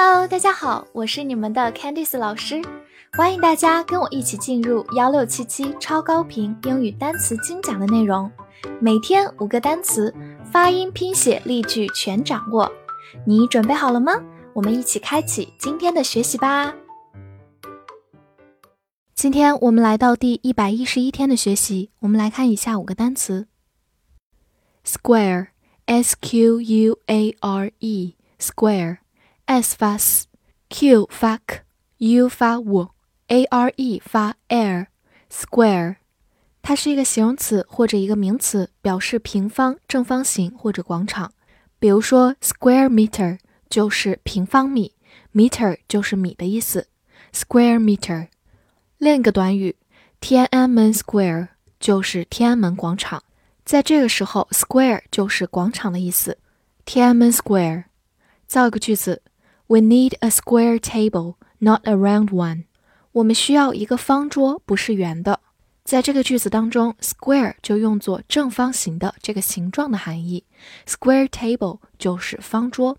Hello， 大家好，我是你们的 Candice 老师，欢迎大家跟我一起进入1677超高频英语单词精讲的内容。每天5个单词，发音、拼写、例句全掌握。你准备好了吗？我们一起开启今天的学习吧。今天我们来到第111天的学习，我们来看以下5个单词。Square, S-Q-U-A-R-E, Square, S 发 S, Q 发 K, U 发 W, A-R-E 发 Air, Square。它是一个形容词或者一个名词，表示平方、正方形或者广场。比如说 square meter 就是平方米， meter 就是米的意思， square meter。 另一个短语天安门 square 就是天安门广场，在这个时候 square 就是广场的意思，天安门 square。 造一个句子 We need a square table, not a round one。 我们需要一个方桌，不是圆的。在这个句子当中 square 就用作正方形的这个形状的含义， square table 就是方桌，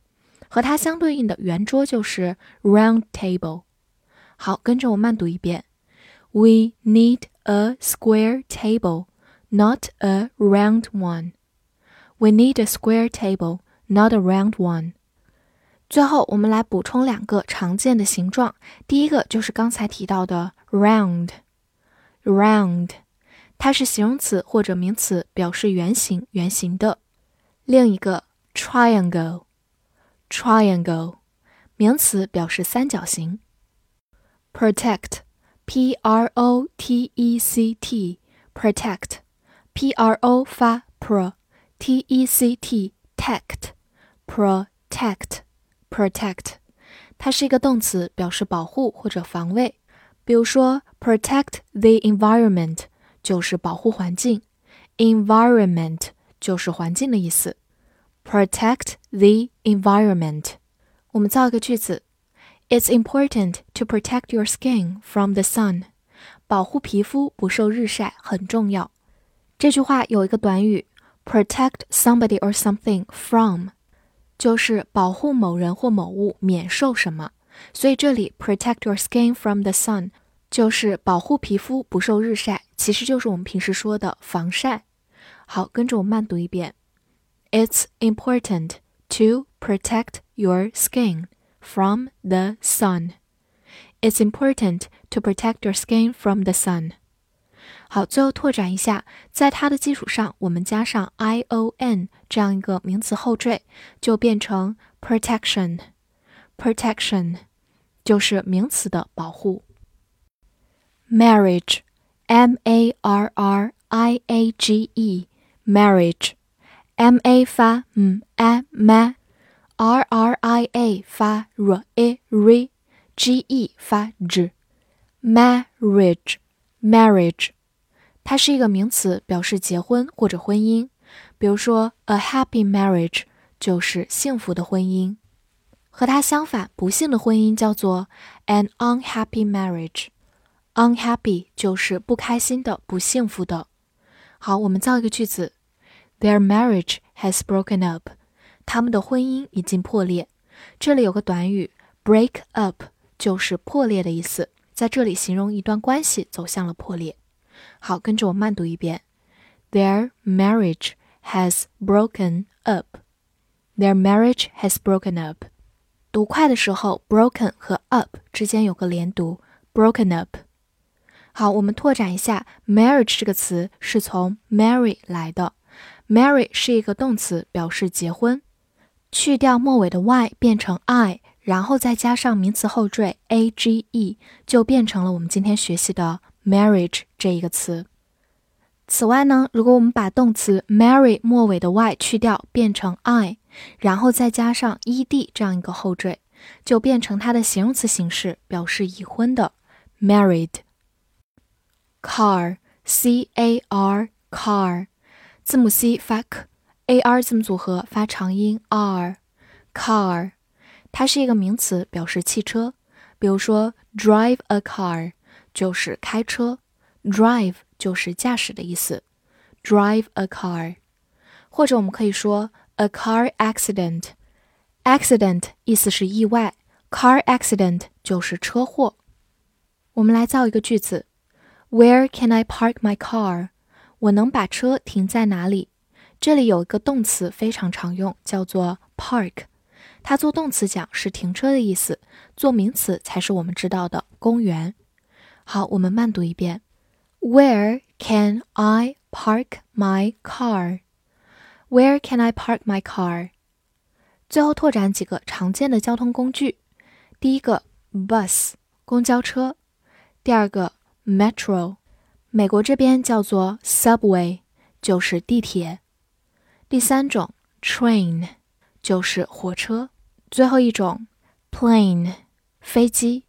和它相对应的圆桌就是 round table。 好，跟着我慢读一遍 We need a square table, not a round one。 We need a square table, not a round one。 最后我们来补充2个常见的形状，第一个就是刚才提到的 round， 它是形容词或者名词，表示圆形、圆形的。另一个 triangle， 名词表示三角形。 protect, P-R-O-T-E-C-T, protect, P-R-O 发 pro, T-E-C-T, tact, protect。 它是一个动词，表示保护或者防卫。比如说 protect the environment 就是保护环境， environment 就是环境的意思， protect the environment。 我们造一个句子 It's important to protect your skin from the sun。 保护皮肤不受日晒很重要。这句话有一个短语 protect somebody or something from， 就是保护某人或某物免受什么，所以这里 protect your skin from the sun 就是保护皮肤不受日晒，其实就是我们平时说的防晒。好，跟着我慢读一遍 It's important to protect your skin from the sun。 It's important to protect your skin from the sun。 好，最后拓展一下，在它的基础上我们加上 ion 这样一个名词后缀，就变成 protection， 就是名词的保护。 marriage, M-A-R-R-I-A-G-E, marriage, M-A 发 M-A, ma, R-R-I-A 发 R-I-R-I, G-E 发 G, marriage。 它是一个名词，表示结婚或者婚姻。比如说 a happy marriage 就是幸福的婚姻，和它相反，不幸的婚姻叫做 an unhappy marriage。 unhappy 就是不开心的、不幸福的。好，我们造一个句子 Their marriage has broken up。 他们的婚姻已经破裂。这里有个短语 break up 就是破裂的意思，在这里形容一段关系走向了破裂。好，跟着我慢读一遍 Their marriage has broken up。 Their marriage has broken up。读快的时候 broken 和 up 之间有个连读 broken up。 好，我们拓展一下 marriage 这个词是从 marry 来的， marry 是一个动词，表示结婚，去掉末尾的 y 变成 i， 然后再加上名词后缀 age 就变成了我们今天学习的 marriage 这一个词。此外呢，如果我们把动词 marry 末尾的 y 去掉变成 i，然后再加上 ed 这样一个后缀，就变成它的形容词形式，表示已婚的 married。 car, C-A-R, car， 字母 C 发 K， A-R 字母组合发长音 R， car。 它是一个名词，表示汽车。比如说 drive a car 就是开车， drive 就是驾驶的意思， drive a car。 或者我们可以说A car accident， accident 意思是意外， Car accident 就是车祸。我们来造一个句子 Where can I park my car? 我能把车停在哪里？这里有一个动词非常常用，叫做 park。它做动词讲是停车的意思，做名词才是我们知道的公园。好，我们慢读一遍。Where can I park my car? Where can I park my car? 最后拓展几个常见的交通工具。第一个 bus 公交车，第二个 metro 美国这边叫做 subway 就是地铁，第三种 train 就是火车，最后一种 plane 飞机。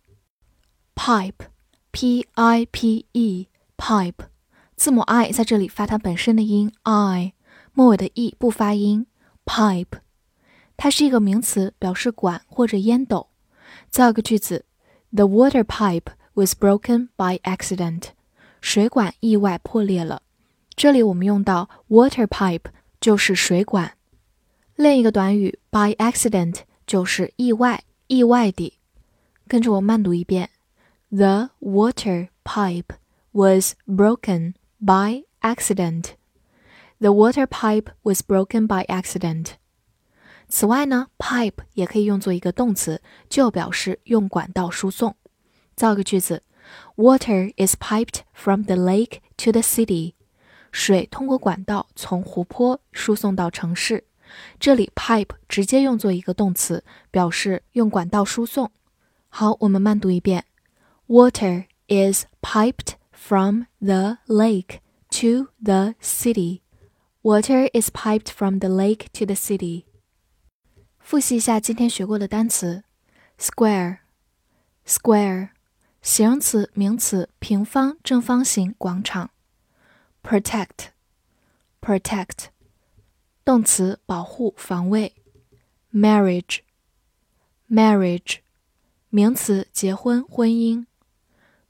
pipe P-I-P-E pipe 字母 I 在这里发它本身的音 I 末尾的 E 不发音。 pipe 它是一个名词，表示管或者烟斗。造一个句子 The water pipe was broken by accident. 水管意外破裂了。这里我们用到 water pipe 就是水管。另一个短语 by accident 就是意外，意外地。跟着我慢读一遍 The water pipe was broken by accident. The water pipe was broken by accident.此外呢 pipe 也可以用作一个动词，就表示用管道输送。造个句子 Water is piped from the lake to the city. 水通过管道从湖泊输送到城市。这里 pipe 直接用作一个动词，表示用管道输送。好，我们慢读一遍 Water is piped from the lake to the city. Water is piped from the lake to the city.复习一下今天学过的单词 Square 形容词名词平方正方形广场。 Protect 动词保护防卫。 Marriage 名词结婚婚姻。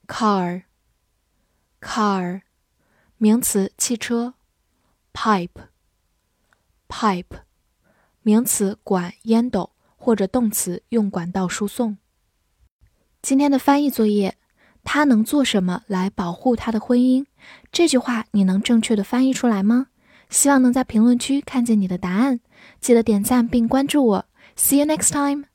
Car 名词汽车。 Pipe名词管烟斗或者动词用管道输送。今天的翻译作业，他能做什么来保护他的婚姻？这句话你能正确的翻译出来吗？希望能在评论区看见你的答案。记得点赞并关注我。See you next time!